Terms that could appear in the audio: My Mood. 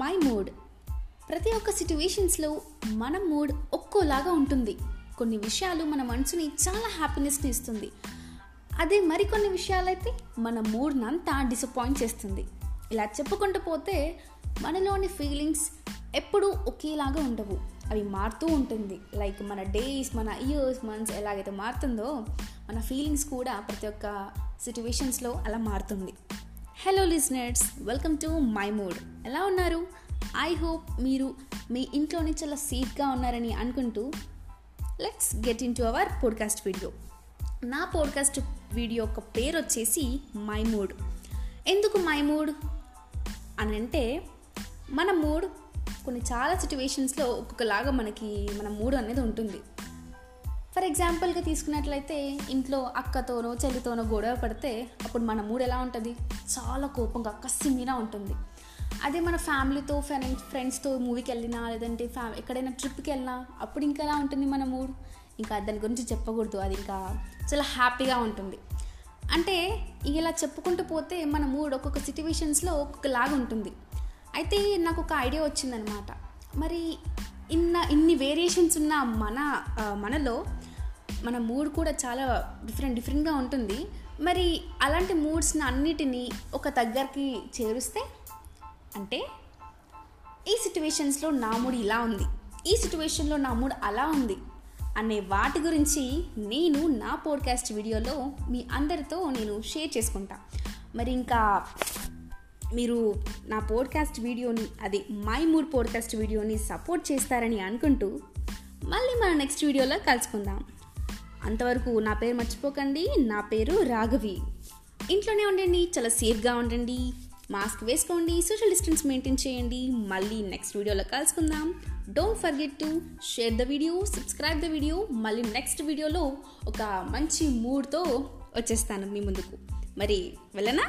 My mood. ప్రతి ఒక్క సిట్యువేషన్స్లో మన మూడ్ ఒక్కోలాగా ఉంటుంది. కొన్ని విషయాలు మన మనసుని చాలా హ్యాపీనెస్ని ఇస్తుంది, అదే మరికొన్ని విషయాలైతే మన మూడ్ని అంతా డిసప్పాయింట్ చేస్తుంది. ఇలా చెప్పుకుంటూ పోతే మనలోని ఫీలింగ్స్ ఎప్పుడూ ఒకేలాగా ఉండవు, అవి మారుతూ ఉంటుంది. లైక్ మన డేస్, మన ఇయర్స్, మంత్స్ ఎలాగైతే మారుతుందో మన ఫీలింగ్స్ కూడా ప్రతి ఒక్క సిట్యువేషన్స్లో అలా మారుతుంది. Hello listeners, welcome to my mood. ఎలా ఉన్నారు? ఐ హోప్ మీరు మీ ఇంట్లోనే చాలా సేఫ్గా ఉన్నారని అనుకుంటూ let's get in to our podcast video. నా పోడ్కాస్ట్ వీడియో యొక్క పేరు వచ్చేసి మై మూడ్. ఎందుకు మై మూడ్ అని అంటే, మన మూడ్ కొన్ని చాలా సిట్యువేషన్స్లో ఒక్కొక్కలాగా మన మూడ్ అనేది ఉంటుంది. ఫర్ ఎగ్జాంపుల్గా తీసుకున్నట్లయితే, ఇంట్లో అక్కతోనో చెల్లితోనో గొడవ పడితే అప్పుడు మన మూడ్ ఎలా ఉంటుంది? చాలా కోపంగా, కసిమీనా ఉంటుంది. అదే మన ఫ్యామిలీతో, ఫ్రెండ్స్తో మూవీకి వెళ్ళినా, లేదంటే ఎక్కడైనా ట్రిప్కి వెళ్ళినా అప్పుడు ఇంకా ఎలా ఉంటుంది మన మూడ్? ఇంకా దాని గురించి చెప్పకూడదు, అది ఇంకా చాలా హ్యాపీగా ఉంటుంది. అంటే ఇలా చెప్పుకుంటూ పోతే మన మూడ్ ఒక్కొక్క సిట్యువేషన్స్లో ఒక్కొక్కలాగా ఉంటుంది. అయితే నాకు ఒక ఐడియా వచ్చిందనమాట. మరి ఇన్ని వేరియేషన్స్ ఉన్న మనలో మన మూడ్ కూడా చాలా డిఫరెంట్గా ఉంటుంది. మరి అలాంటి మూడ్స్ని అన్నిటినీ ఒక దగ్గరికి చేరుస్తే, అంటే ఈ సిట్యువేషన్స్లో నా మూడ్ ఇలా ఉంది, ఈ సిట్యువేషన్లో నా మూడ్ అలా ఉంది అనే వాటి గురించి నేను నా పోడ్కాస్ట్ వీడియోలో మీ అందరితో నేను షేర్ చేసుకుంటా. మరి ఇంకా మీరు నా పోడ్కాస్ట్ వీడియోని, అదే మై మూడ్ పోడ్కాస్ట్ వీడియోని సపోర్ట్ చేస్తారని అనుకుంటూ మళ్ళీ మన నెక్స్ట్ వీడియోలో కలుసుకుందాం. అంతవరకు నా పేరు మర్చిపోకండి. నా పేరు రాఘవి. ఇంట్లోనే ఉండండి, చాలా సేఫ్గా ఉండండి, మాస్క్ వేసుకోండి, సోషల్ డిస్టెన్స్ మెయింటైన్ చేయండి. మళ్ళీ నెక్స్ట్ వీడియోలో కలుసుకుందాం. Don't forget to share the video, subscribe the video. మళ్ళీ నెక్స్ట్ వీడియోలో ఒక మంచి మూడ్తో వచ్చేస్తాను మీ ముందుకు. మరి వెళ్ళనా?